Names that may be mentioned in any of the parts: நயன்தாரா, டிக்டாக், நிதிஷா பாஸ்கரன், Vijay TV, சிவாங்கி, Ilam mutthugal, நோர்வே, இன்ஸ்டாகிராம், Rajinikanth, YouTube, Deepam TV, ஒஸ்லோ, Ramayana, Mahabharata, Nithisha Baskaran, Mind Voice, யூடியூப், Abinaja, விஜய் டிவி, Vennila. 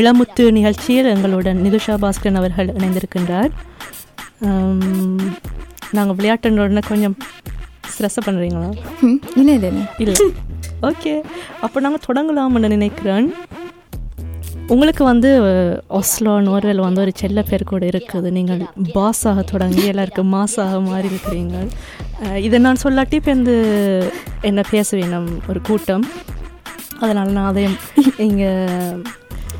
இளமுத்து நிகழ்ச்சியில் எங்களுடன் நிதிஷா பாஸ்கரன் அவர்கள் இணைந்திருக்கின்றார். நாங்கள் விளையாட்டுடனே கொஞ்சம் ஸ்ட்ரெஸ் பண்ணுறீங்களா? இல்லை இல்லை இல்லை ஓகே, அப்போ நாங்கள் தொடங்கலாம்னு நினைக்கிறேன். உங்களுக்கு வந்து ஒஸ்லோ நோர்வேல் வந்து ஒரு செல்ல பேர் கூட இருக்குது. நீங்கள் பாஸாக தொடங்கி எல்லாருக்கும் மாசாக மாறி இருக்கிறீங்க. இதை நான் சொல்லாட்டி இப்போ வந்து என்ன பேசுவேன் ஒரு கூட்டம், அதனால் நான் அதையும் இங்கே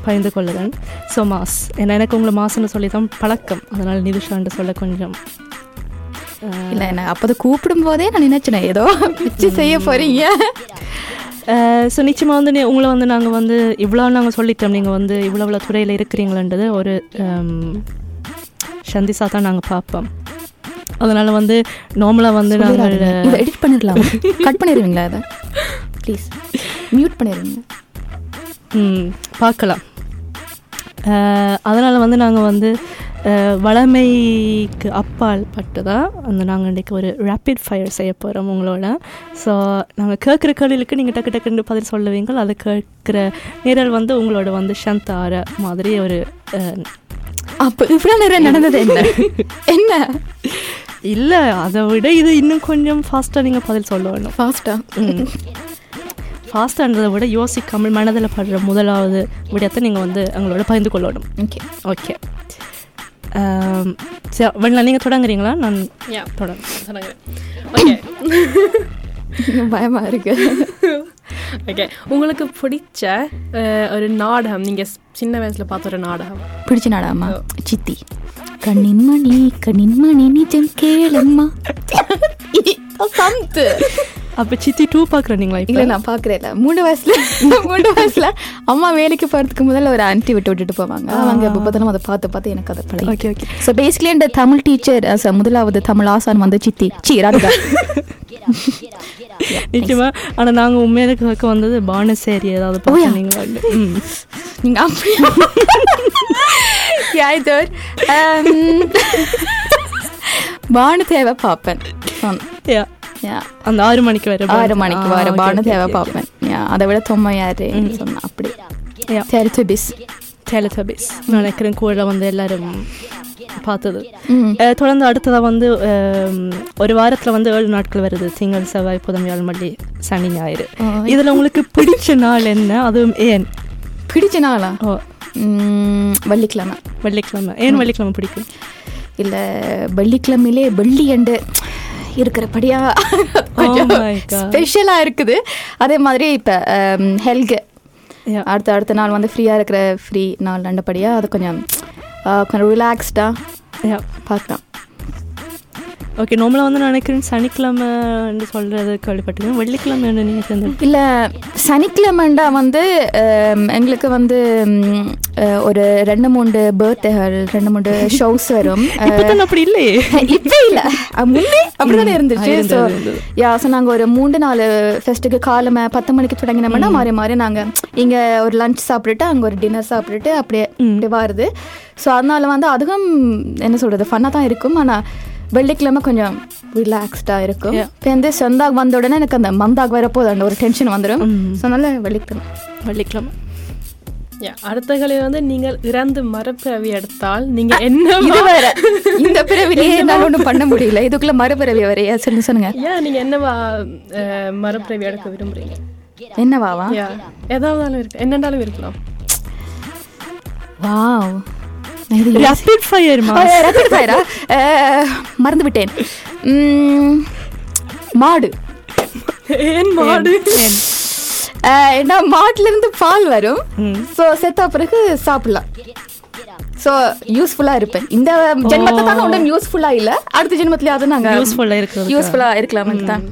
பகிர்ந்து கொள்ளுதன். ஸோ மாஸ் ஏன்னா எனக்கு உங்களை மாசுன்னு சொல்லி தான் பழக்கம், அதனால் நிதிஷான்னு சொல்ல கொஞ்சம் இல்லை. என்ன அப்போது கூப்பிடும் போதே நான் நினைச்சேன் ஏதோ பிச்சு செய்ய போகிறீங்க. ஸோ நிச்சயமாக வந்து உங்களை வந்து நாங்கள் வந்து இவ்வளோ நாங்கள் சொல்லிட்டோம், நீங்கள் வந்து இவ்வளோ துறையில் இருக்கிறீங்களன்றது ஒரு சந்திசாக தான் நாங்கள் பார்ப்போம். அதனால் வந்து நார்மலாக வந்து நாங்கள் எடிட் பண்ணிடலாம், கட் பண்ணிடுவீங்களா? அதை ப்ளீஸ் மியூட் பண்ணிடுவீங்க, பார்க்கலாம். அதனால் வந்து நாங்கள் வந்து வளமைக்கு அப்பால் பட்டு தான் அந்த நாங்கள் இன்றைக்கி ஒரு ரேப்பிட் ஃபயர் செய்ய போகிறோம் உங்களோட. ஸோ நாங்கள் கேட்குற கேள்விகளுக்கு நீங்கள் டக்கு டக்குன்னு பதில் சொல்லுவீங்க. அது கேட்குற நிரல் வந்து உங்களோட வந்து சந்தார மாதிரி ஒரு அப்போ இவ்வளோ நேரம் நடந்தது என்ன என்ன இல்லை, அதை விட இது இன்னும் கொஞ்சம் ஃபாஸ்ட்டாக நீங்கள் பதில் சொல்லணும். ஃபாஸ்ட்டாக ஃபாஸ்டானதை விட யோசிக்காமல் மனதில் படுற முதலாவது விடயத்தை நீங்கள் வந்து எங்களோட பகிர்ந்து கொள்ளணும். ஓகே ஓகே சரி, வேணா நீங்கள் தொடங்குறீங்களா? நான் தொடங்குறேன். ஓகே பயமாக இருக்கு. ஓகே, உங்களுக்கு பிடிச்ச ஒரு நாடகம், நீங்கள் சின்ன வயசில் பார்த்த ஒரு நாடகம், பிடிச்ச நாடகமா? சித்தி கண்ணின் மணி, கண்ணின் மணி நிஜம் கேளும்மா. அப்போ சித்தி டூ பார்க்குறீங்களா? இல்லை நான் பார்க்குறேன். இல்லை மூணு வயசில் அம்மா வேலைக்கு போகிறதுக்கு முதல்ல ஒரு ஆன்ட்டி விட்டுட்டு போவாங்க. அவங்க இப்போ பார்த்தாலும் அதை பார்த்து எனக்கு அதை பழகி. Okay okay. ஸோ பேசிக்கலி இந்த தமிழ் டீச்சர் முதலாவது தமிழ் ஆசான் வந்து சித்தி சி ராதிகா. நிச்சயமா. ஆனால் நாங்கள் உண்மையில கேட்க வந்தது பானசேரி ஏதாவது பார்த்தீங்களா? நீங்கள் பானு தேவை பார்ப்பேன். அந்த 6 மணிக்கு வர 6 மணிக்கு வர பானு தேவை பார்ப்பேன். அதை விட தொம்மையாரு சொன்னா அப்படி டெலிதபிஸ் நினைக்கிறேன். கூட வந்து எல்லாரும் பார்த்தது. தொடர்ந்து அடுத்ததாக வந்து ஒரு வாரத்தில் வந்து 7 நாட்கள் வருது. திங்கள் செவ்வாய் புதன் வியாழன் வெள்ளி சனி ஞாயிறு. இதில் உங்களுக்கு பிடிச்ச நாள் என்ன? அதுவும் ஏன் பிடிச்ச நாளா? ஓ வெள்ளிக்கிழமை. ஏன் வெள்ளிக்கிழமை பிடிக்கும்? இல்லை வெள்ளிக்கிழமையிலே வெள்ளி அண்டு இருக்கிறபடியாக கொஞ்சம் ஸ்பெஷலாக இருக்குது. அதே மாதிரி இப்போ ஹெல்கு அடுத்த நாள் வந்து ஃப்ரீயாக இருக்கிற ஃப்ரீ நாள் ரெண்டுபடியாக அது கொஞ்சம் ரிலாக்ஸ்டாக பார்க்கலாம். ஓகே, நம்மளை வந்து நினைக்கிறேன் சனிக்கிழமைன்னு சொல்கிறது கேள்விப்பட்டிருக்கேன். வெள்ளிக்கிழமை நீங்கள் சேர்ந்து இல்லை சனிக்கிழமைண்டா வந்து எங்களுக்கு வந்து ஒரு 2-3 பர்த்டேகள் 2-3 ஷோஸ் வரும். அப்படி இல்லையே இப்போ இல்லை முன்னே அப்படிதானே இருந்துச்சு. ஸோ யா ஸோ நாங்கள் ஒரு 3-4 ஃபெஸ்ட்டுக்கு காலமாக 10 மணிக்கு தொடங்கினோம்னா மாறி நாங்கள் இங்கே ஒரு லஞ்ச் சாப்பிட்டுட்டு அங்கே ஒரு டின்னர் சாப்பிட்டுட்டு அப்படியே வருது. ஸோ அதனால வந்து அதுவும் என்ன சொல்கிறது ஃபன்னாக தான் இருக்கும். ஆனால் வெள்ளிக்கிழமை கொஞ்சம் ரிலாக்ஸ்டாக இருக்கும். இப்போ வந்து சொந்தாக வந்த உடனே எனக்கு அந்த மந்தாக வரப்போது அந்த ஒரு டென்ஷன் வந்துடும். ஸோ அதனால வெள்ளிக்கிழமை. அடுத்த கலை வந்து நீங்கள் இறந்து மறுபிறவி எடுத்தால் நீங்கள் என்ன? இந்த பிறவிலேயே என்னால் ஒன்றும் பண்ண முடியல, இதுக்குள்ளே மறுபிறவி வரையா சொல்லி சொல்லுங்க. ஏன் நீங்கள் என்னவா மறுபிறவி எடுக்க விரும்புகிறீங்க? என்னவாவா? ஏதாவது இருக்கு, என்னென்னாலும் இருக்கலாம். வா மறந்துவிட்டேன். மாடு. ஏன்னா மாட்டுல இருந்து பால் வரும். ஸோ செத்த பிறகு சாப்பிடலாம். ஸோ யூஸ்ஃபுல்லாக இருப்பேன். இந்த ஜென்மத்தை தான் ஒன்றும் யூஸ்ஃபுல்லாக இல்லை, அடுத்த ஜென்மத்திலேயே அது நாங்கள் யூஸ்ஃபுல்லாக இருக்கலாம் தான்.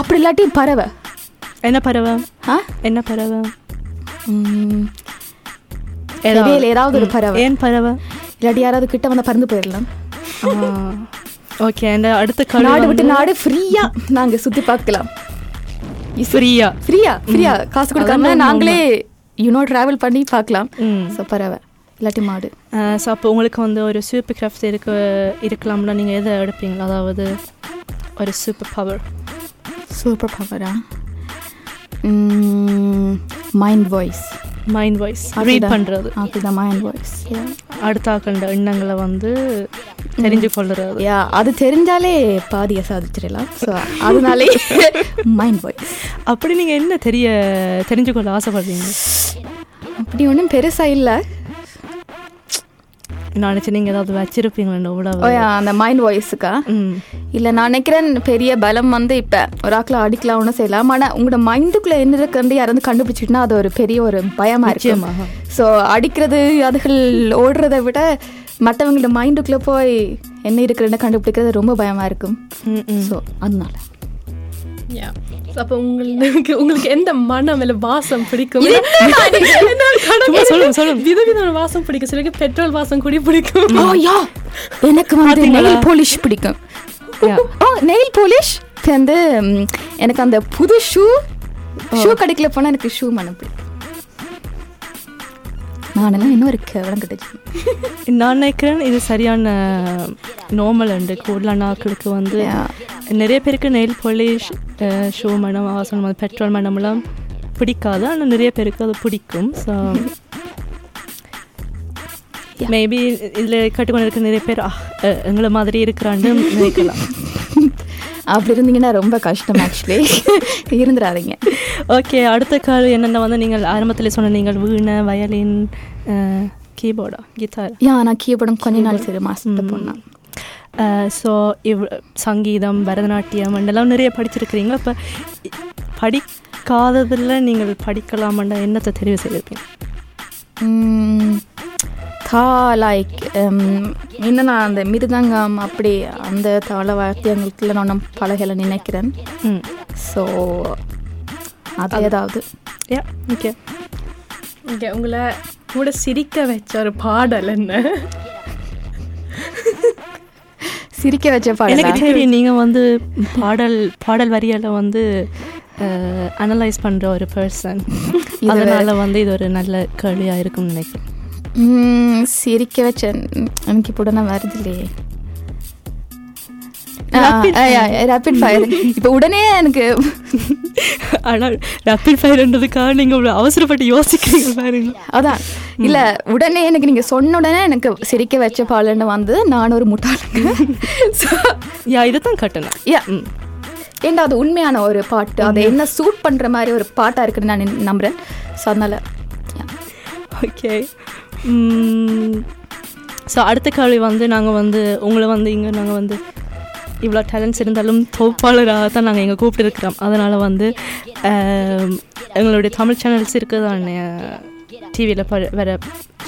அப்படி இல்லாட்டி பறவை. என்ன பறவை? என்ன பறவை? ஏதாவது ஒரு பறவை, ஏன் பறவை இல்லாட்டி யாராவது கிட்ட வந்து பறந்து போயிடலாம். ஓகே, அடுத்த நாடு விட்டு நாடு ஃப்ரீயாக நாங்கள் சுற்றி பார்க்கலாம். ஃப்ரீயா ஃப்ரீயா ஃப்ரீயா காசு கொடுக்காம நாங்களே ட்ராவல் பண்ணி பார்க்கலாம். ஸோ பறவை இல்லாட்டி மாடு. ஸோ அப்போ உங்களுக்கு வந்து ஒரு சூப்பர் கிராஃப்ட் இருக்கலாம்ல, நீங்கள் எதை எடுப்பீங்களா? அதாவது ஒரு சூப்பர் பவர். சூப்பர் பவரா? Mind voice. Mind voice read பண்ணுறது, அதுதான் மைண்ட் வாய்ஸ். அடுத்த ஆக்கண்ட எண்ணங்களை வந்து தெரிஞ்சு கொள்ளுறது. யா, அது தெரிஞ்சாலே பாதியை சாதிச்சிடலாம். ஸோ அதனாலே மைண்ட் வாய்ஸ். அப்படி நீங்கள் என்ன தெரிஞ்சு கொள்ள ஆசைப்படுறீங்க? அப்படி ஒன்றும் பெருசாக இல்லை. நான் நினச்சேன் நீங்கள் ஏதாவது வச்சுருப்பீங்களா இவ்வளோ அந்த மைண்ட் வாய்ஸுக்கா? இல்லை, நான் நினைக்கிறேன் பெரிய பலம் வந்து இப்போ ஒரு ஆக்கில் அடிக்கலாம் ஒன்றும் செய்யலாம். ஆனால் உங்களோட மைண்டுக்குள்ளே என்ன இருக்குன்னு யாராவது கண்டுபிடிச்சிட்டுனா அது ஒரு பெரிய ஒரு பயமாக இருக்கு. ஸோ அடிக்கிறது அதுகள் ஓடுறதை விட மற்றவங்களோட மைண்டுக்குள்ளே போய் என்ன இருக்குன்னு கண்டுபிடிக்கிறது ரொம்ப பயமாக இருக்கும். ஸோ அதனால அப்போ உங்களுக்கு உங்களுக்கு எந்த மனம் இல்லை வாசம் பிடிக்கும்? விதவிதமான வாசம் பிடிக்கும். சில பெட்ரோல் வாசம் கூட பிடிக்கும். எனக்கு வந்து நெயில் பாலிஷ் பிடிக்கும். நெயில் பாலிஷ் வந்து எனக்கு அந்த புது ஷூ கடைக்குள்ள போனால் எனக்கு ஷூ மனம் பிடிக்கும். நானெல்லாம் இன்னும் ஒரு விளம் கிடச்சி நான் நினைக்கிறேன் இது சரியான நார்மல் அண்டு கூடல நாட்களுக்கு வந்து நிறைய பேருக்கு நெயில் பாலிஷ், ஷூ மனம், ஆசனம், அது பெட்ரோல் மனம்லாம் பிடிக்காது. ஆனால் நிறைய பேருக்கு அது பிடிக்கும். ஸோ மேபி இதில் கட்டுக்கொண்டு இருக்க நிறைய பேர் எங்களை மாதிரி இருக்கிறான்னு நினைக்கலாம். அப்படி இருந்தீங்கன்னா ரொம்ப கஷ்டம். ஆக்சுவலி இருந்துடாதீங்க. ஓகே, அடுத்த கால் என்னென்ன வந்து நீங்கள் ஆரம்பத்தில் சொன்ன நீங்கள் வீணை, வயலின், கீபோர்டா, கிட்டார்? நான் கீபோர்டும் கொஞ்ச நாள் சரி மாதம் போனேன். ஸோ சங்கீதம், பரதநாட்டியம் எல்லாம் நிறைய படிச்சிருக்கிறீங்க. இப்போ படிக்காததில் நீங்கள் படிக்கலாமண்டா என்னத்தை தெரிவு செய்திருப்பீங்க? லைக் என்னன்னா அந்த மிருதங்கம் அப்படி அந்த தாள வார்த்தைகளுக்குள்ள நான் பழகலை நினைக்கிறேன். ஸோ அது ஏதாவது ஓகே ஓகே உங்களை கூட சிரிக்க வச்ச ஒரு பாடல் என்ன? சிரிக்க வச்ச பாடல். நீங்கள் வந்து பாடல் வரியால் வந்து அனலைஸ் பண்ணுற ஒரு பர்சன், அதனால் வந்து இது ஒரு நல்ல கேள்வியாக இருக்கும்னு நினைக்கிறேன். சிரிக்க வச்ச எனக்கு இப்போ நான் வருது இல்லையே ரேபிட் ஃபயர். இப்போ உடனே எனக்கு ஆனால் ரேபிட் ஃபயர்ன்றதுக்காக நீங்கள் ஒரு அவசரப்பட்டு யோசிக்கிறீங்க பாருங்க. அதான் இல்லை, உடனே எனக்கு நீங்கள் சொன்ன உடனே எனக்கு சிரிக்க வச்ச பாலன்னு வந்து நான் ஒரு முட்டாளுங்க. ஸோ இதைத்தான் கட்டணும். ஏண்டா அது உண்மையான ஒரு பாட்டு, அதை என்ன சூட் பண்ணுற மாதிரி ஒரு பாட்டாக இருக்குன்னு நான் நம்புகிறேன். ஸோ அதனால் ஓகே. ஸோ அடுத்த கேள்வி வந்து நாங்கள் வந்து உங்களை வந்து இங்கே நாங்கள் வந்து இவ்வளோ டேலண்ட்ஸ் இருந்தாலும் தோப்பாளராக தான் நாங்கள் இங்கே கூப்பிட்டுருக்கிறோம். அதனால் வந்து எங்களுடைய தமிழ் சேனல்ஸ் இருக்குதான், டிவியில் வர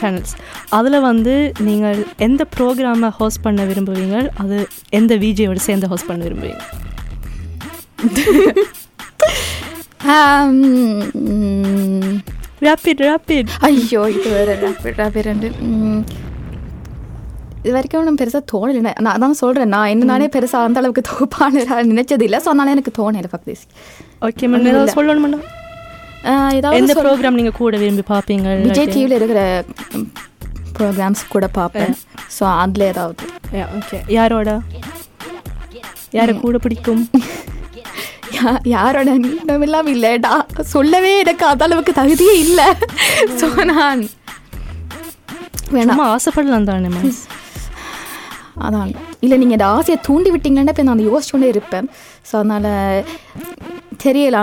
சேனல்ஸ். அதில் வந்து நீங்கள் எந்த ப்ரோக்ராமை ஹோஸ்ட் பண்ண விரும்புவீங்க? அது எந்த விஜயோடு சேர்ந்து ஹோஸ்ட் பண்ண விரும்புவீங்க? ஐயோ இது வேறு ரேபிட் ரெண்டு இது வரைக்கும் நான் பெருசாக தோணலை. நான் அதான் சொல்கிறேன், நான் என்ன நானே பெருசாக அந்த அளவுக்கு தோப்பான நினைச்சது இல்லை. ஸோ அதனால எனக்கு தோணலை பக்தி. ஓகே மேம், ஏதாவது சொல்லணும். ஏதாவது எந்த ப்ரோக்ராம் நீங்கள் கூட விரும்பி பார்ப்பீங்க? விஜய் டிவியில் இருக்கிற ப்ரோக்ராம்ஸ் கூட பார்ப்பேன். ஸோ அதில் ஏதாவது ஓகே. யாரை கூட பிடிக்கும்? யாரோட இல்லாமல் இல்லைடா சொல்லவே எனக்கு அந்த அளவுக்கு தகுதியே இல்லை. ஸோ நான் வேணாம் ஆசைப்படலாம் தானே மேம். அதான் இல்லை, நீங்கள் இந்த ஆசையை தூண்டி விட்டீங்கன்னா இப்போ நான் அந்த யோசிச்சுட்டே இருப்பேன். ஸோ அதனால் தெரியல.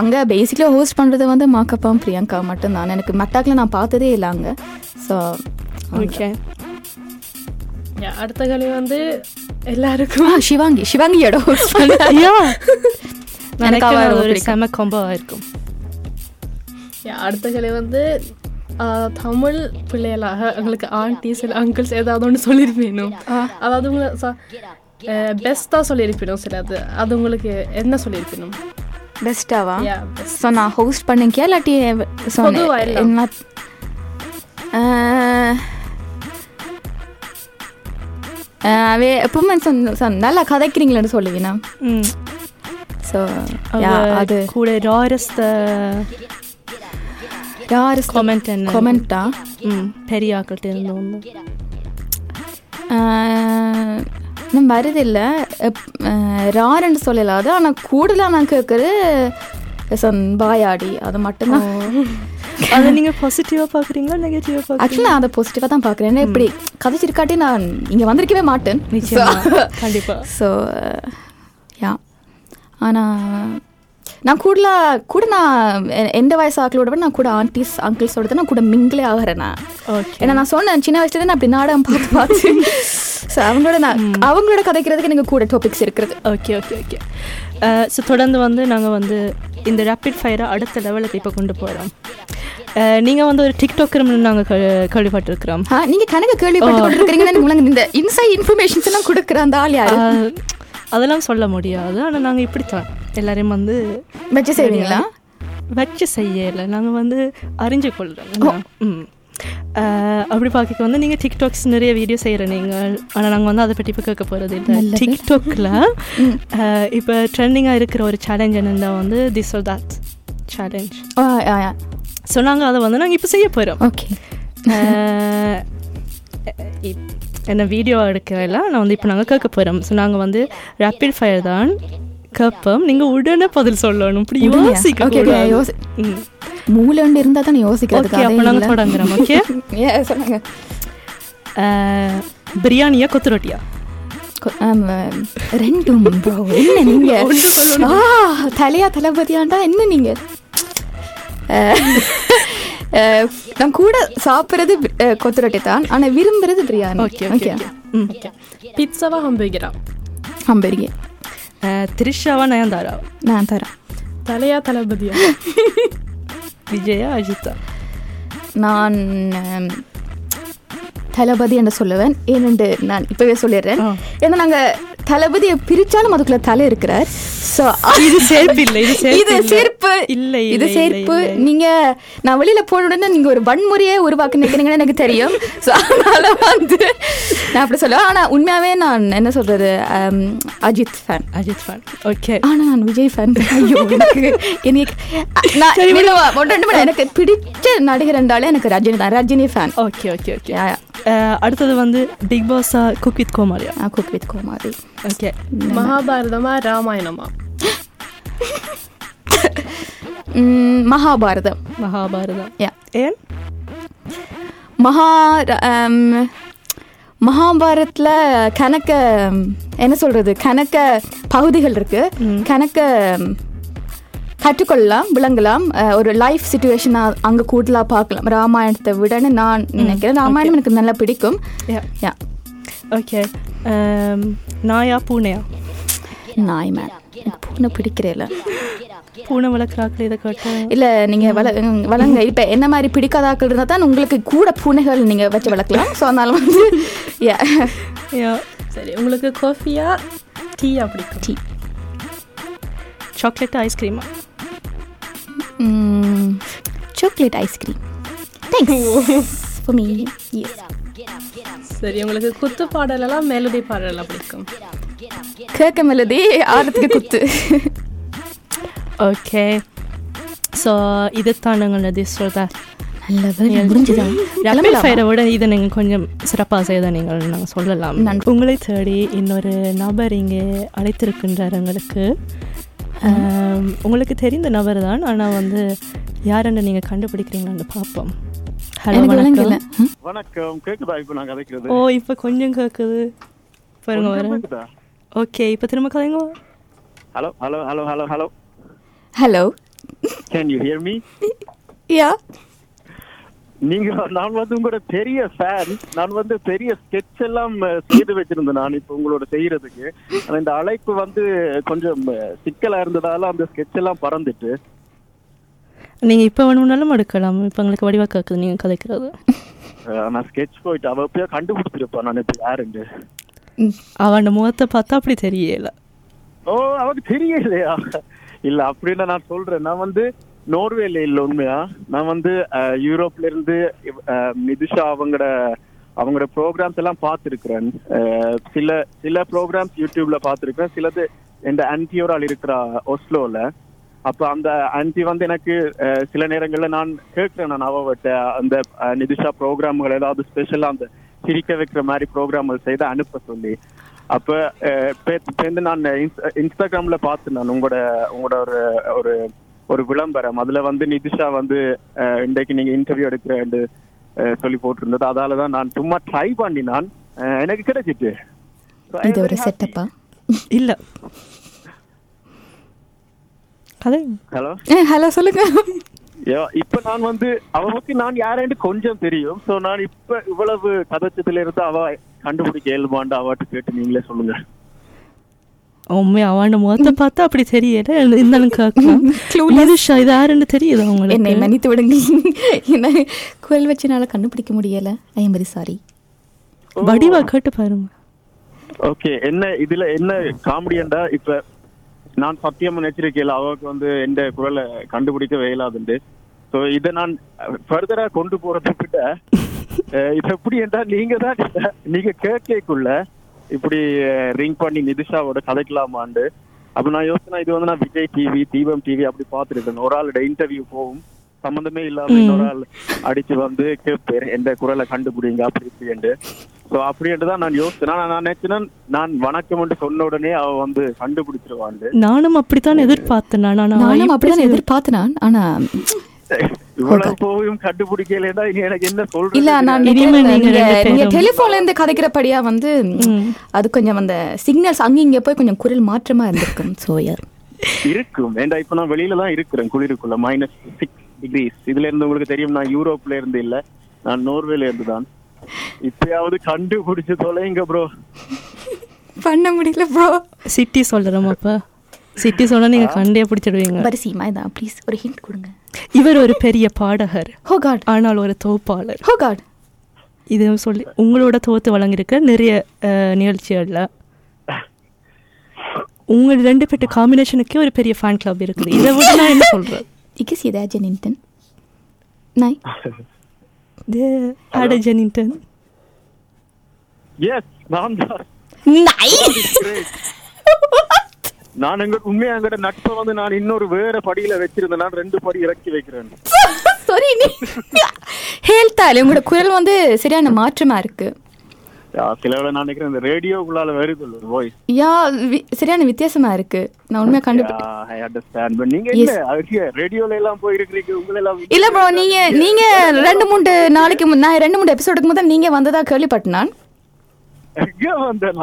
அங்கே பேசிக்கலாக ஹோஸ்ட் பண்ணுறது வந்து மாக்கப்பாவும் பிரியங்கா மட்டும்தான். எனக்கு மட்டாக்கில் நான் பார்த்ததே இல்லை அங்கே. ஸோ ஓகே, அடுத்த கலை வந்து எல்லாருக்கும் சிவாங்கி சிவாங்கியோட ஹோஸ்ட் பண்ணியா இருக்கும். அடுத்த கலை வந்து தமிழ் பிள்ளைகளாக உங்களுக்கு ஆண்டிஸ் இல்லை அங்கிள்ஸ் ஏதாவது ஒன்று சொல்லியிருப்பேனும். அதாவது உங்களை பெஸ்ட்டாக சொல்லியிருப்பேனும் சில. அது உங்களுக்கு என்ன சொல்லியிருப்பேனும்? பெஸ்டாவா? ஸோ நான் ஹோஸ்ட் பண்ணிக்கேன் இல்லாட்டி சொன்ன அவே எப்பவுமே நல்லா கதைக்கிறீங்களேன்னு சொல்லுவீங்கண்ணா. ஸோ அது கூட ராரஸ்த யார் கமெண்ட் என்ன கமெண்ட்டா? ம் பெரிய ஆக்கிட்ட இருந்து ஒன்று நான் வருதில்லை ராருன்னு சொல்லலாது. ஆனால் கூடுதலாக நான் கேட்குறது பாயாடி அது மட்டும்தான். அதை நீங்கள் பாசிட்டிவாக பார்க்குறீங்களா நெகட்டிவாக பார்க்குறீங்க? ஆக்சுவலி நான் அதை பாசிட்டிவாக தான் பார்க்குறேன். ஏன்னா இப்படி கதைச்சிருக்காட்டி நான் இங்கே வந்திருக்கவே மாட்டேன் நிச்சயமாக கண்டிப்பாக. ஸோ யா ஆனால் நான் கூட நான் எந்த வயசாக்களோட நான் கூட ஆண்டிஸ் அங்கிள்ஸோட நான் கூட மிங்கிளே ஆகிறேன். நான் ஏன்னா நான் சொன்னேன் சின்ன வயசுலேருந்து நான் அப்படி நாடகம் பார்த்து பார்த்து ஸோ அவங்களோட நான் அவங்களோட கதைக்கிறதுக்கு எனக்கு கூட டாபிக்ஸ் இருக்கிறது. Okay okay okay. ஸோ தொடர்ந்து நாங்கள் இந்த ரேப்பிட் ஃபயரை அடுத்த லெவலுக்கு இப்போ கொண்டு போகிறோம். நீங்கள் ஒரு டிக்டாக்கர்னு நாங்கள் கேள்விப்பட்டிருக்கிறோம். நீங்கள் கணக்கு கேள்விப்பட்டிருக்கிறீங்கன்னு இந்த இன்சைட் இன்ஃபர்மேஷன்ஸ் எல்லாம் கொடுக்குற அந்த ஆள் யார் அதெல்லாம் சொல்ல முடியாது. ஆனால் நாங்கள் இப்படித்தான் எல்லாரையும் வச்சு செய்வீங்களா? வச்சு செய்யலை, நாங்கள் அறிஞ்சு கொள்கிறோம். ம் அப்படி பார்க்க நீங்கள் டிக்டாக்ஸ் நிறைய வீடியோ செய்கிற நீங்கள். ஆனால் நாங்கள் அதை பற்றி இப்போ கேட்க போகிறது இல்லை. டிக்டாக்கில் இப்போ ட்ரெண்டிங்காக இருக்கிற ஒரு சேலஞ்ச் என்னென்னா this are that challenge. So நாங்கள் அதை நாங்கள் இப்போ செய்ய போகிறோம். ஓகே என்ன வீடியோ எடுக்கல நான் இப்போ நாங்கள் கேட்க போகிறோம். ஸோ நாங்கள் ரேப்பிட் ஃபயர் தான் கேட்போம். நீங்கள் உடனே பதில் சொல்லணும். இப்படி யோசிக்க ம் மூலண்டு இருந்தால் தான் யோசிக்கிறேன் தொடங்குறோம். ஓகே சொல்லுங்க. பிரியாணியா கொத்து ரொட்டியா? ரெண்டும் என்ன நீங்கள் தலையா தளபதியாண்டா என்ன நீங்கள்? நான் கூட சாப்பிட்றது கொத்து ரொட்டி தான், ஆனால் விரும்புகிறது பிரியாணி. Okay okay. ம் பிட்சாவா ஹம்பர்கரா? ஹம்பர்கர். திரிஷாவா நயன்தாரா? நயன்தாரா. தலையா தளபதியா? விஜயா அஜித்தா? நான் தளபதி என்று சொல்லுவேன். ஏனென்று நான் இப்போவே சொல்லிடுறேன். ஏன்னா நாங்கள் தளபதியை பிரித்தாலும் அதுக்குள்ளே தலை இருக்கிறார். ஸோ இது சேர்ப்பு இல்லை, இது சேர்ப்பு இல்லை, இது சேர்ப்பு. நீங்கள் நான் வெளியில் போனோடனே நீங்கள் ஒரு வன்முறையே உருவாக்க நிற்கிறீங்கன்னு எனக்கு தெரியும். ஸோ அதனால் நான் அப்படி சொல்லுவேன். ஆனால் உண்மையாகவே நான் என்ன சொல்கிறது Ajith fan. Ajith fan. Okay. ஆனால் நான் விஜய் ஃபேன். ஐயோ எனக்கு எனக்கு பிடிச்ச நடிகர் என்றாலே எனக்கு ரஜினி தான். Rajini fan. Okay okay okay. அடுத்தது பிக் பாஸா குக் வித் கோமாரியா? குக் வித் கோமாரி. ஓகே. மகாபாரதமா ராமாயணமா? மகாபாரதம். மகாபாரதம். ஏன்? மகாபாரத்தில் கணக்க என்ன சொல்கிறது கணக்க பகுதிகள் இருக்குது. கணக்க கற்றுக்கொள்ளலாம், விளங்கலாம். ஒரு லைஃப் சுச்சுவேஷனாக அங்கே கூடுதலாக பார்க்கலாம் ராமாயணத்தை விடன்னு நான் நினைக்கிறேன். ராமாயணம் எனக்கு நல்லா பிடிக்கும். Yeah okay. நாயா பூனையா? நாய் மேம். எனக்கு பூனை பிடிக்கிறேன். பூனை வளர்க்குறாக்கள் இதை கேட்டேன் இல்லை. நீங்கள் வளங்க இப்போ என்ன மாதிரி பிடிக்காதாக்கள் இருந்தால் தான் உங்களுக்கு கூட பூனைகள் நீங்கள் வச்சு வளர்க்கலாம். ஸோ அதனால யா யா சரி. உங்களுக்கு காஃபியா டீயா பிடிக்கும்? டீ. சாக்லேட் ஐஸ்கிரீமா? Chocolate ice cream. Thanks for me. Yes சரி. உங்களுக்கு குத்து பாடலாம் மெலோடி பாடலாம் பிடிக்கும்? கேட்க மெலோடி, ஆடத்துக்கு குத்து. ஓகே. ஸோ இதைத்தான் நாங்கள் திஸ்ரோதா நல்லது முடிஞ்சுதான். ரேப்பிட் ஃபயரை விட இதை நீங்கள் கொஞ்சம் சிறப்பாக செய்தால் நீங்கள் நாங்கள் சொல்லலாம். உங்களை தேடி இன்னொரு நபர் இங்கே அழைத்திருக்கின்றார். எங்களுக்கு உங்களுக்கு தெரிந்த நபர் தான். ஆனால் யாருன்னு நீங்கள் கண்டுபிடிக்கிறீங்களான்னு பார்ப்போம். ஹலோ வணக்கம். கேக்குதா இப்போ நான் கதைக்கிறது? ஓ இப்போ கொஞ்சம் கேட்குது பாருங்க வர. ஓகே இப்போ திரும்ப கதைங்க. Hello hello hello hello hello hello can you hear me? Yeah நீங்க நான் உங்களோட பெரிய ஃபேன். நான் பெரிய ஸ்கெட்ச் எல்லாம் செய்து வச்சிருந்தேன் நான் இப்போ உங்களோட செய்யறதுக்கு. ஆனா இந்த அழைப்பு கொஞ்சம் சிக்கலா இருந்ததால அந்த ஸ்கெட்ச் எல்லாம் பறந்துட்டு. நீங்க இப்ப வேணும்னாலும் எடுக்கலாம். இப்ப உங்களுக்கு வடிவா கேக்குது நீங்க கதைக்கிறது. நான் ஸ்கெட்ச் போயிட்டு அவ எப்படியா கண்டுபிடிச்சிருப்பா நான் இப்ப யாருண்டு. அவன் முகத்தை பார்த்தா அப்படி தெரியல. ஓ அவனுக்கு தெரியலையா? இல்ல அப்படின்னு நான் சொல்றேன். நான் வந்து நோர்வேல இல்ல, உண்மையா நான் வந்து யூரோப்ல இருந்து நிதிஷா அவங்களோட ப்ரோக்ராம்ஸ் எல்லாம் பார்த்துருக்கிறேன். சில ப்ரோக்ராம்ஸ் யூடியூப்ல பார்த்துருக்கேன், சிலது எந்த ஆன்டியோர் ஆள் இருக்கிற ஒஸ்லோல. அப்ப அந்த ஆன்டி வந்து எனக்கு சில நேரங்கள்ல நான் கேட்கிறேன், நான் அவட்ட அந்த நிதிஷா ப்ரோக்ராம்கள் ஏதாவது ஸ்பெஷலா அந்த சிரிக்க வைக்கிற மாதிரி ப்ரோக்ராம்கள் செய்து அனுப்ப சொல்லி. அப்ப சேர்ந்து நான் இன்ஸ்டாகிராம்ல பார்த்து நான் உங்களோட ஒரு ஒரு விளம்பரம், அதுல வந்து நிதிஷா வந்து இன்றைக்கு நீங்க இன்டர்வியூ எடுக்கிறேன்னு சொல்லி போட்டிருந்தது. அதாலதான் நான் சும்மா ட்ரை பண்ணி நான் எனக்கு கிடைச்சிட்டு. இல்ல ஹலோ ஹலோ சொல்லுங்க. இப்ப நான் வந்து அவளுக்கு நான் யாரேன்னு கொஞ்சம் தெரியும். சோ நான் இப்ப இவ்வளவு கதைச்சதுல இருந்து அவ கண்டுபிடிக்க இயல்பாண்டு அவட்ட கேட்டு நீங்களே சொல்லுங்க. உண்மை அவன் முகத்தை பார்த்தா அப்படி தெரியல இருந்தாலும் இது யாருன்னு தெரியுது அவங்களுக்கு. என்னை மன்னித்து விடுங்க, என்ன குரல் வச்சுனால கண்டுபிடிக்க முடியல. I am very sorry. வடிவா கேட்டு பாருங்க. ஓகே, என்ன இதுல என்ன காமெடியண்டா இப்ப நான் சத்தியமா நினைச்சிருக்கேன் அவருக்கு வந்து எந்த குரலை கண்டுபிடிக்கவே இயலாதுண்டு. ஸோ இதை நான் ஃபர்தரா கொண்டு போறதை விட இப்ப எப்படி என்றால் நீங்க கேட்கக்குள்ள இப்படி ரிங் பண்ணி நிதிஷாவோட கதைக்கலாமாண்டு. அப்ப நான் யோசனை இது வந்து நான் விஜய் டிவி, தீபம் டிவி அப்படி பார்த்துருக்கேன். ஒரு ஆளோட இன்டர்வியூ போகும், சம்பந்தமே இல்லாம ஒரு ஆள் அடிச்சு வந்து கேட்பேன் எந்த குரலை கண்டுபிடிங்க அப்படி இப்படின்ட்டு. ஸோ அப்படின்ட்டுதான் நான் யோசிச்சேன். நான் நினைச்சேன்னா நான் வணக்கம்னு சொன்ன உடனே அவ வந்து கண்டுபிடிச்சிருவான். நானும் அப்படித்தான் எதிர்பார்த்தேன், நானும் அப்படிதான் எதிர்பார்த்தேன். ஆனா இவ்வளவு போயும் கண்டுபிடிக்கலன்னா எனக்கு என்ன சொல்றது. இல்ல நான் நீங்க டெலிபோன்ல இருந்து கதைக்கிறபடியா வந்து அது கொஞ்சம் அந்த சிக்னல்ஸ் அங்கிங்க போய் கொஞ்சம் குரல் மாற்றமா இருந்திருக்கும். சோயர் இருக்கும் ஏண்டா இப்ப நான் வெளியில தான் இருக்கிறேன் குளிருக்குள்ள -6 degrees. இதுல இருந்து உங்களுக்கு தெரியும் நான் யூரோப்ல இருந்து இல்ல, நான் நோர்வேல இருந்து தான். இப்பயாவது கண்டுபிடிச்சு தொலைங்க ப்ரோ, பண்ண முடியல ப்ரோ. சிட்டி சொல்றோம், அப்ப சிட்டி சொன்னா நீங்க கண்டே பிடிச்சிடுவீங்க. பரிசீமா இதா ப்ளீஸ் ஒரு ஹிண்ட் கொடுங்க. இவர் ஒரு பெரிய பாடகர், ஓ காட், ஆனால் ஒரு தோப்பாளர், ஓ காட். இது சொல்லி உங்களோட தோத்து வழங்கியிருக்க நிறைய நிகழ்ச்சிகள்ல உங்க ரெண்டு பேர்ட்ட காம்பினேஷனுக்கே ஒரு பெரிய ஃபேன் கிளப் இருக்குது. இதை விட நான் என்ன சொல்றேன், இக்கிசிதாஜனின்டன் நை the Rajinikanth. Yes, Ramdas. Nice. நான் உண்மையாங்கட நட்பை வந்து நான் இன்னொரு வேற படியில வச்சிருந்தேன், நான் 2 படி இறக்கி வைக்கிறேன். சாரி நீ ஹேல்தால உங்களோட குரல் வந்து சரியான மாற்றமா இருக்கு. சிலவளை நான் நினைக்கிறேன் இந்த ரேடியோக்குள்ளால வருது ஒரு வாய்ஸ். யா சரியான வித்தியாசமா இருக்கு. நான் உண்மையா கண்டுபிடிச்சேன். I understand. பட் நீங்க இல்ல அதுக்கு ரேடியோல எல்லாம் போய் இருக்கீங்க உங்கள எல்லாம். இல்ல bro நீங்க 2-3 நாளைக்கு நான் 2-3 எபிசோடுக்கு முன்ன நீங்க வந்ததா கேள்விப்பட்டேன். நான் எங்க வந்தேன்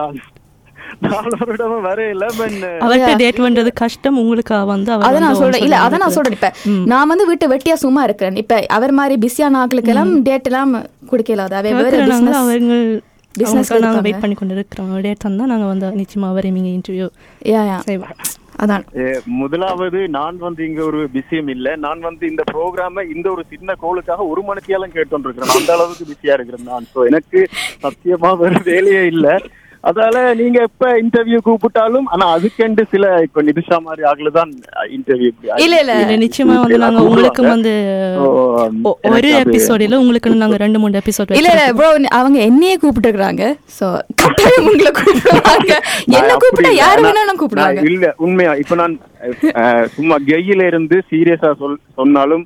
நான் வரடவே வரையில பட் அவட்ட டேட் பண்றது கஷ்டம் உங்களுக்கு வந்து அத நான் சொல்றேன். இல்ல அத நான் சொல்றேன். இப்ப நான் வந்து வீட்டு வெட்டியா சும்மா இருக்கேன். இப்ப அவர் மாதிரி பிஸியான ஆட்களுக்கு எல்லாம் டேட் எல்லாம் கொடுக்கல. அத வேற பிசினஸ் அவங்க வெயிட் பண்ணி கொண்டு இருக்கிறோம். முதலாவது நான் வந்து இங்க ஒரு விஷயம் இல்ல, நான் வந்து இந்த ப்ரோக்ராம இந்த ஒரு சின்ன கோளுக்காக ஒரு மணிக்கெல்லாம் கேட்டு இருக்கிறேன். அந்த அளவுக்கு பிஸியா இருக்கிறேன் நான். சோ எனக்கு சத்தியமா வேற வேலையே இல்ல. அதால நீங்க எப்ப இன்டர்வியூ கூப்பிட்டாலும் ஆனா அதுக்கெண்டு சில இப்ப நிதிஷா மாதிரி ஆகலதான் இன்டர்வியூ. இல்ல இல்ல நிச்சயமா வந்து நாங்க உங்களுக்கு வந்து ஒரு எபிசோட் இல்ல உங்களுக்கு நாங்க 2-3 எபிசோட். இல்ல bro அவங்க என்னையே கூப்பிட்டு இருக்காங்க. சோ கட்டாய உங்களை கூப்பிடுவாங்க. என்ன கூப்பிட்டா யாரு வேணாலும் கூப்பிடுவாங்க. இல்ல உண்மையா இப்ப நான் சும்மா கெய்யில இருந்து சீரியஸா சொன்னாலும்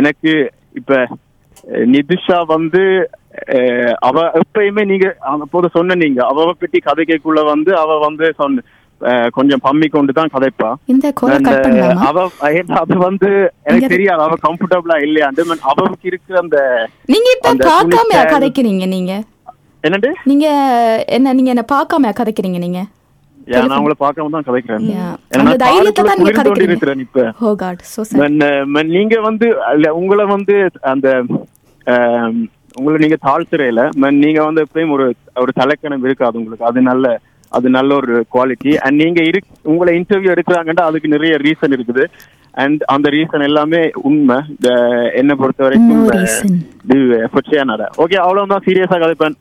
எனக்கு இப்ப நிதிஷா வந்து அவ எப்பயுமே நீங்க அப்போது சொன்ன நீங்க அவ பற்றி கதைக்குள்ள வந்து அவ வந்து கொஞ்சம் பம்மி கொண்டு தான் கதைப்பா. அவ அது வந்து எனக்கு தெரியாது அவ கம்ஃபர்டபுளா இல்லையா அவளுக்கு இருக்கிற அந்த கதைக்கிறீங்க. நீங்க என்னண்டு நீங்க என்ன நீங்க என்ன பாக்காம கதைக்கிறீங்க. நீங்க நீங்க வந்து உங்களை வந்து அந்த உங்களை நீங்க தாழ்த்துறையில நீங்க வந்து எப்பயும் ஒரு தலைக்கணம் இருக்காது உங்களுக்கு. அது நல்ல ஒரு குவாலிட்டி. அண்ட் நீங்க உங்களை இன்டர்வியூ எடுக்கிறாங்கன்னா அதுக்கு நிறைய ரீசன் இருக்குது. அண்ட் அந்த ரீசன் எல்லாமே உண்மை என்ன பொறுத்த வரைக்கும். ஓகே அவ்வளவுதான் சீரியஸா கதைப்பேன்.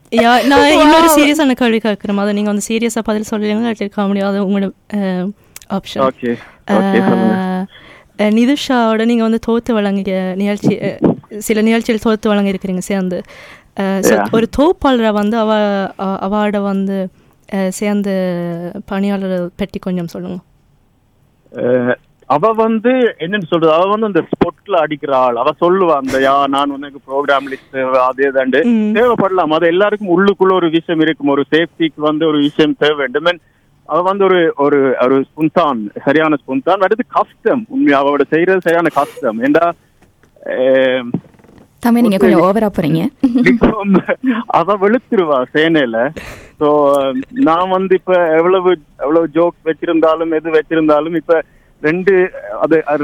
நான் இன்னொரு சீரியஸான கேள்வி கேட்கிறேன், அதை நீங்க வந்து சீரியஸா பதில் சொல்லுங்க. உங்களோட ஆப்ஷன். ஓகே ஓகே சொல்லுங்க. நிதிஷாவோட நீங்கள் வந்து தோற்று வழங்கிய நிகழ்ச்சி, சில நிகழ்ச்சியில் தோற்று வழங்கியிருக்கிறீங்க சேர்ந்து. ஒரு தோப்பாளரை வந்து அவார்டை வந்து சேர்ந்து பணியாளர் பற்றி கொஞ்சம் சொல்லுங்க. அவ வந்து என்னன்னு சொல்றது, அவ வந்து அந்த ஸ்பொட்ல அடிக்கிறாள். அவ சொல்லுவா அந்த நான் வந்து எனக்கு ப்ரோக்ராம் லிஸ்ட் அதே தாண்டு தேவைப்படலாம். அது எல்லாருக்கும் உள்ளுக்குள்ள ஒரு விஷயம் இருக்கும், ஒரு சேஃப்டிக்கு வந்து ஒரு விஷயம் தேவை வேண்டும். அவ வந்து ஒரு ஒரு ஒரு ஸ்புன்தான், சரியான ஸ்புன்தான். அடுத்து கஷ்டம், உண்மை அவட செய்யறது சரியான கஷ்டம். ஏண்டா அவ வெளுத்துருவா சேனையில. சோ நான் வந்து இப்ப எவ்வளவு ஜோக் வச்சிருந்தாலும் எது வச்சிருந்தாலும் இப்ப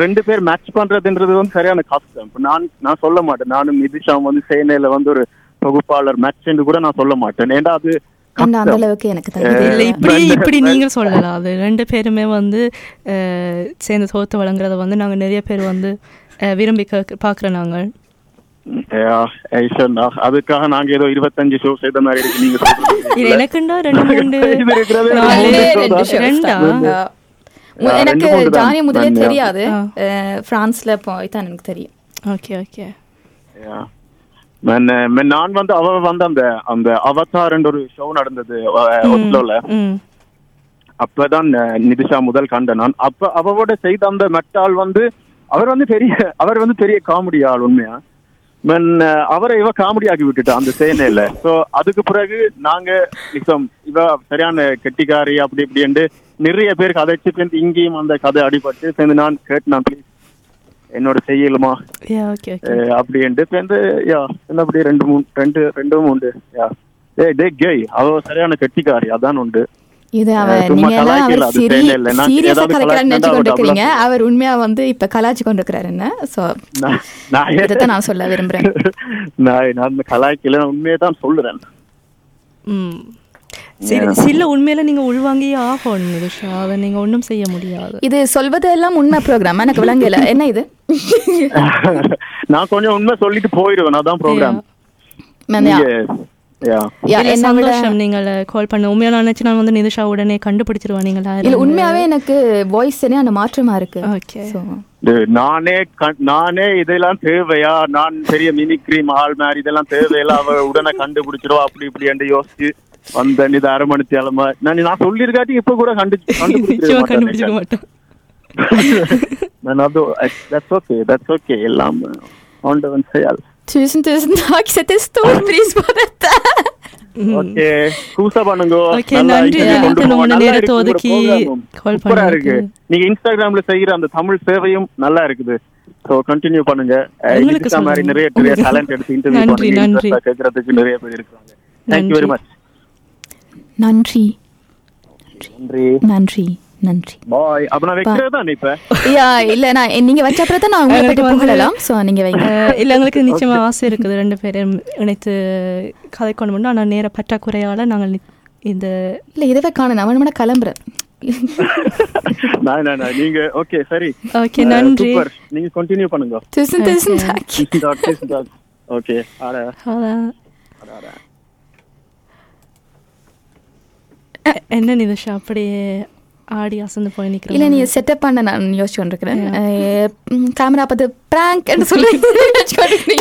ரெண்டு பேர் மேட்ச் பண்றதுன்றது வந்து சரியான கஷ்டம். நான் சொல்ல மாட்டேன், நானும் நிதிஷா வந்து சேனையில வந்து ஒரு தொகுப்பாளர் மேட்ச் என்று கூட நான் சொல்ல மாட்டேன். ஏன்னா அது அந்த அளவுக்கு எனக்கு தெரியல. இப்படி நீங்க சொல்லலாம், அது ரெண்டு பேருமே வந்து சேர்ந்து சோத்து வழங்குறத வந்து நாங்க நிறைய பேர் வந்து விரும்பி பாக்குறோம். நாங்கள் அதுக்காக நாங்க ஏதோ 25 ஷோ செய்த மாதிரி இருக்கு. நீங்க எனக்குண்டா 2 எனக்கு ஜானி முதலே தெரியாது, பிரான்ஸ்ல போய்தான் எனக்கு தெரியும். Okay okay. நான் வந்து அவ வந்து அந்த அவதார் என்ற ஒரு ஷோ நடந்தது ஒஸ்லோல, அப்பதான் நிதிஷா முதல் கண்ட நான். அப்ப அவவோட செய்த அந்த மெட்டால் வந்து அவர் வந்து பெரிய காமெடி ஆள் உண்மையா. அவரை இவ காமெடி ஆக்கி விட்டுட்டா அந்த சேனையில. சோ அதுக்கு பிறகு நாங்க இவ சரியான கெட்டிக்காரி அப்படி இப்படி நிறைய பேர் கதைச்சு சேர்ந்து இங்கேயும் அந்த கதை அடிபட்டு சேர்ந்து நான் கேட்டேன் ப்ளீஸ் என்னோட செய்யலுமா அப்படின்ட்டு சேர்ந்து அப்படி ரெண்டும் உண்டு. அவ சரியான கெட்டிக்காரி அதான் உண்டு. இது அவர் உண்மையா வந்து இப்ப கலாய்ச்சி கொண்டிருக்கிறாரு என்ன. நான் சொல்ல விரும்புறேன், கலாய்க்கல உண்மையை தான் சொல்லுறேன். சில உண்மையில நீங்க உள்வாங்கியே ஆகும், நீங்க ஒன்றும் செய்ய முடியாது. இது சொல்வதெல்லாம் உண்மை ப்ரோக்ராம் எனக்கு விளங்கல என்ன இது. நான் கொஞ்சம் உண்மை சொல்லிட்டு போயிடுவேன் அதான் ப்ரோக்ராம். நிதிஷா உடனே கண்டுபிடிச்சிருவாங்க. உண்மையாவே எனக்கு வாய்ஸ் சரியான மாற்றமா இருக்கு. நானே இதெல்லாம் தேவையா, நான் பெரிய மிமிக்ரி ஆள் மாதிரி இதெல்லாம் தேவையில்ல, அவ உடனே கண்டுபிடிச்சிருவா அப்படி இப்படி யோசிச்சு வந்த இது அரை மணி தேலமா நான் சொல்லிருக்காட்டி இப்ப கூட கண்டுபிடிச்சிருக்க மாட்டேன். எல்லாம் Tusen takk. Setter stor pris på dette. Kosa பண்ணுங்க. நன்றி. நம்ம நேரத்தை ஒதுக்கி கால் பண்ணுங்க. நீங்க இன்ஸ்டாகிராம்ல செய்யற அந்த தமிழ் சேவையும் நல்லா இருக்குது. சோ கண்டினியூ பண்ணுங்க. இந்த மாதிரி நிறைய டாலன்ட் எடுத்து இன்டர்வியூ பண்ணுங்க. கேக்குறதுக்கு நிறைய பேர் இருக்காங்க. Thank you very much. நன்றி. நன்றி. நன்றி. நன்றி. பாய். அப்ப நான் வைக்கிறதா நிப்ப. யா இல்ல நான் நீங்க வச்ச அப்புறம் நான் உங்களை பத்தி புகழலாம். சோ நீங்க வைங்க. இல்ல உங்களுக்கு நிச்சயமா ஆசை இருக்குது ரெண்டு பேரும் இணைத்து கதை கொண்டு. ஆனா நேர பற்றாக்குறையால நாங்கள் இந்த இல்ல இதுவே காண நான் மன கிளம்புறேன். நீங்க ஓகே சரி. ஓகே நன்றி. நீங்க கண்டினியூ பண்ணுங்க. Tusen takk. ஓகே. ஆட என்ன நிதிஷா அப்படியே இல்ல நீ செட்டப் பண்ண நான் யோசிச்சு கொண்டிருக்கிறேன். கேமரா பார்த்து பிராங்க்னு சொல்லி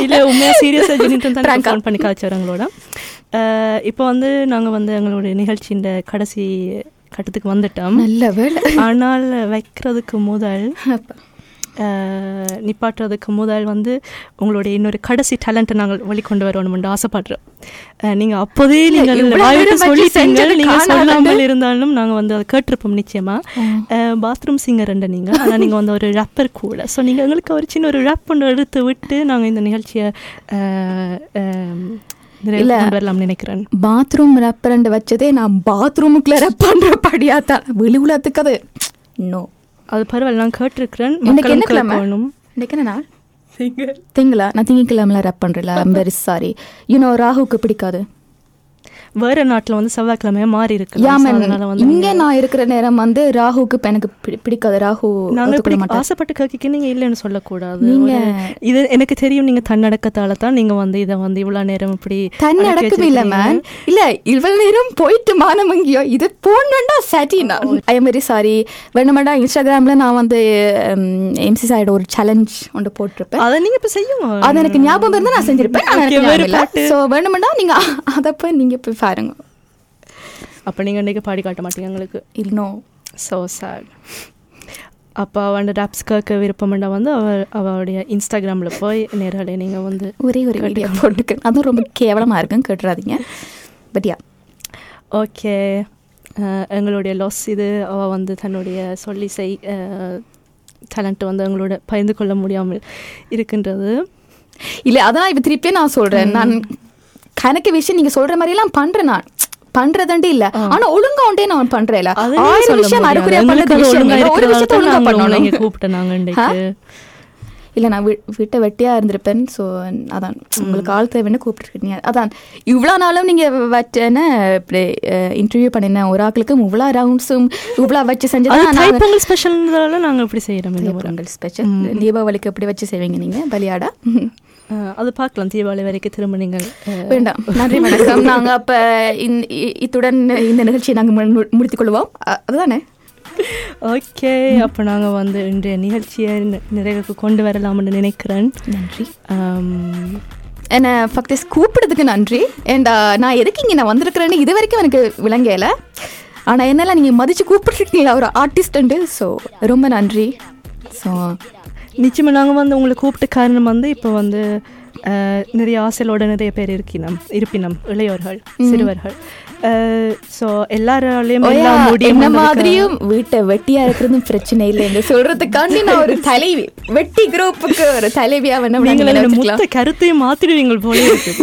இல்லை உண்மையா சீரியஸாக ஜெனிட்டு கால் பண்ணி காய்ச்சவங்களோட. இப்போ வந்து நாங்கள் வந்து எங்களுடைய நிகழ்ச்சியின் கடைசி கட்டத்துக்கு வந்துட்டோம். நல்ல வேலை. ஆனால் வைக்கிறதுக்கு முதல் நிப்பாட்டுறதுக்கு முதல் வந்து உங்களுடைய இன்னொரு கடைசி டேலண்ட்டை நாங்கள் வெளிக்கொண்டு வரணும்னு ஆசைப்படுறோம். நீங்கள் அப்போதே நீங்கள் சொல்லிட்டீங்க, நீங்கள் சொல்லாமல் இருந்தாலும் நாங்கள் வந்து அதை கேட்டிருப்போம் நிச்சயமாக. பாத்ரூம் சிங்கர் ரெண்டு நீங்கள், ஆனால் நீங்கள் வந்து ஒரு ரேப்பர் கூட. ஸோ நீங்கள் எங்களுக்கு ஒரு சின்ன ஒரு ரேப் ஒன்று எடுத்து விட்டு நாங்கள் இந்த நிகழ்ச்சியை நினைக்கிறேன். பாத்ரூம் ரேப்பர் ரெண்டு வச்சதே நான் பாத்ரூமுக்குள்ள ரேப் பண்ணுற படியா தான் வெளி உலகத்துக்கு இன்னும் அது பரவாயில்ல. நான் கேட்டிருக்கிறேன் இன்னைக்கு என்ன நாள் திங்களா, நான் திங்கக்கிழமெலாம் ரேப் பண்ணுறல. I'm very sorry. ராகுக்கு பிடிக்காது வேறு நாட்டில் வந்து செவ்வாய்க்கிழமையாக மாறி இருக்கு. அதனால வந்து இங்கே நான் இருக்கிற நேரம் வந்து ராகுக்கு எனக்கு பிடிக்காது. ராகு நாங்கள் இப்படி ஆசைப்பட்டு கேட்க நீங்கள் இல்லைன்னு சொல்லக்கூடாது. நீங்கள் இது எனக்கு தெரியும், நீங்கள் தன்னடக்கத்தால் தான் நீங்கள் வந்து இதை வந்து இவ்வளோ நேரம் இப்படி தன்னடக்கமே இல்லை மேம். இல்லை இவ்வளோ நேரம் போயிட்டு மானமங்கியோ இது போடணும்டா சரிண்ணா. அதே மாதிரி சாரி வேணுமாடா. இன்ஸ்டாகிராமில் நான் வந்து எம்சி சாரோட ஒரு சேலஞ்ச் ஒன்று போட்டிருப்பேன். அதை நீங்கள் இப்போ செய்யும், அது எனக்கு ஞாபகம் இருந்தால் நான் செஞ்சுருப்பேன். ஸோ வேணுமாடா நீங்கள் அதை போய் நீங்கள் போய் பாருங்க. அப்போ நீங்கள் இன்றைக்கி பாடி காட்ட மாட்டீங்க எங்களுக்கு இல்லை? ஸோ சார் அப்போ அவன் ரேப்ஸ் கேட்க விருப்பம்னா வந்து அவளுடைய இன்ஸ்டாகிராமில் போய் நேரடியாக நீங்கள் வந்து ஒரே ஒரு வீடியோ போட்டுக்க. அதுவும் ரொம்ப கேவலமாக இருக்குன்னு கேட்டுறாதீங்க. பட்யா ஓகே, எங்களுடைய லாஸ் இது. அவள் வந்து தன்னுடைய சொல்லி செய் டேலண்ட்டு வந்து எங்களோட பகிர்ந்து கொள்ள முடியாமல் இருக்கின்றது. இல்லை அதான் இப்போ திருப்பியே நான் சொல்கிறேன், நான் கணக்கு விஷயம் நீங்கள் சொல்கிற மாதிரிலாம் பண்ணுறேன். நான் பண்றதண்டி இல்ல, ஆனா ஒழுங்கா உண்டே நான் பண்றேன். இல்ல நான் வீட்டை வெட்டியா இருந்திருப்பேன். ஸோ அதான் உங்களுக்கு ஆள் தேவைன்னு கூப்பிட்டுருக்கீங்க. அதான் இவ்வளோ நாளும் நீங்கள் வச்சேன்னு இப்படி இன்டர்வியூ பண்ணினேன் ஒரு ஆக்களுக்கும் இவ்வளோ ரவுண்ட்ஸும் இவ்வளோ வச்சு செஞ்சது. ஸ்பெஷல்னால நாங்கள் இப்படி செய்கிறோம். ஸ்பெஷல் தீபாவளிக்கு எப்படி வச்சு செய்வீங்க நீங்கள் பலியாடா? அது பார்க்கலாம். தீபாவளி வரைக்கும் திரும்ப நீங்கள் வேண்டாம். நன்றி வணக்கம். நாங்கள் அப்போ இத்துடன் இந்த நிகழ்ச்சியை நாங்கள் முடித்துக்கொள்வோம். அதுதானே ஓகே. அப்போ நாங்கள் வந்து இன்றைய நிகழ்ச்சியை நிறைவுக்கு கொண்டு வரலாம்னு நினைக்கிறேன். நன்றி. என்னை ஃபக்தேஸ் கூப்பிடுறதுக்கு நன்றி. ஏண்டா நான் எதுக்கு இங்கே நான் வந்திருக்கிறேன்னு இது வரைக்கும் எனக்கு விளங்கலை, ஆனால் என்னெல்லாம் நீங்கள் மதித்து கூப்பிட்ருக்கீங்களா ஒரு ஆர்டிஸ்டன்ட்டு. ஸோ ரொம்ப நன்றி. ஸோ நிச்சயமாக நாங்கள் வந்து உங்களை கூப்பிட்ட காரணம் வந்து இப்போ வந்து நிறைய ஆசையோட நிறைய பேர் இருப்பினம் இளையோர்கள் சிறுவர்கள். ஸோ எல்லாராலையும் என்ன மாதிரியும் வீட்டை வெட்டியா இருக்கிறது பிரச்சனை இல்லை என்று சொல்றதுக்காண்டி நான் ஒரு தலைவி வெட்டி குரூப்புக்கு ஒரு தலைவியா வேணும். கருத்தையும் மாத்திடுவீங்க போல இருக்கு.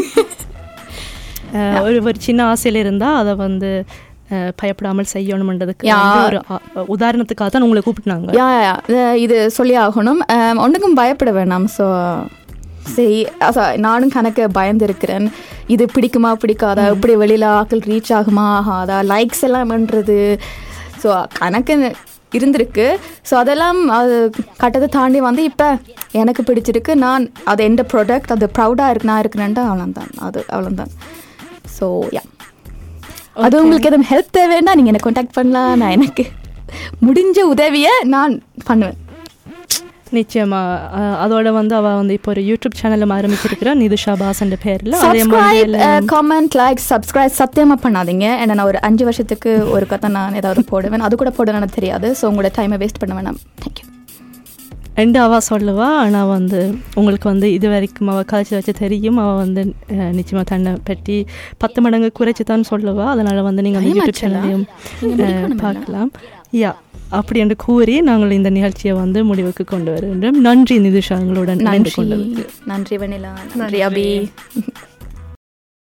ஒரு சின்ன ஆசையில இருந்தால் அதை வந்து பயப்படாமல் செய்யணும்ன்றதுக்கு ஒரு உதாரணத்துக்காக தான் உங்களை கூப்பிட்டாங்க. இது சொல்லி ஆகணும், ஒன்றுக்கும் பயப்பட வேணாம். ஸோ சரி நானும் கணக்கு பயந்துருக்கிறேன். இது பிடிக்குமா பிடிக்காதா, இப்படி வெளியில் ஆக்கள் ரீச் ஆகுமா ஆகாதா, லைக்ஸ் எல்லாம் பண்ணுறது, ஸோ கணக்கு இருந்திருக்கு. ஸோ அதெல்லாம் அது கட்டத்தை தாண்டி வந்து இப்போ எனக்கு பிடிச்சிருக்கு, நான் அது எந்த ப்ராடக்ட் அது ப்ரௌடாக இருக்கு நான் இருக்கிறேன்ட்டு அவ்வளோதான். அது அவ்வளோதான். ஸோ யா அது உங்களுக்கு எதுவும் ஹெல்ப் தேவைன்னா நீங்கள் என்னை கான்டாக்ட் பண்ணலாம். நான் எனக்கு முடிஞ்ச உதவியை நான் பண்ணுவேன். நிச்சயமாக. அதோட வந்து அவள் வந்து இப்போ ஒரு யூடியூப் சேனலும் ஆரம்பிச்சிருக்கிறா நிதிஷா பாஸ் என்ற பேரில். கமெண்ட் லைக் சப்ஸ்கிரைப் சத்தியமாக பண்ணாதீங்க. ஏன்னா நான் ஒரு 5 வருஷத்துக்கு ஒரு கதை நான் ஏதாவது போடுவேன், அது கூட போடுவேன் எனக்கு தெரியாது. ஸோ உங்களோட டைமை வேஸ்ட் பண்ண வேணாம். தேங்க்யூ. ரெண்டு அவள் சொல்லுவா, ஆனால் வந்து உங்களுக்கு வந்து இது வரைக்கும் அவள் கழிச்சு வச்சு தெரியும். அவள் வந்து நிச்சயமாக தன்னை பற்றி 10 மடங்கு குறைச்சி தான் சொல்லுவா. அதனால் வந்து நீங்கள் அந்த யூடியூப் சேனலையும் பார்க்கலாம். யா அப்படி என்று கூறி நாங்கள் இந்த நிகழ்ச்சியை வந்து முடிவுக்கு கொண்டு வருகின்றோம். நன்றி நிதிஷா, எங்களுடன் நன்றி. நன்றி வனிலா. நன்றி அபி.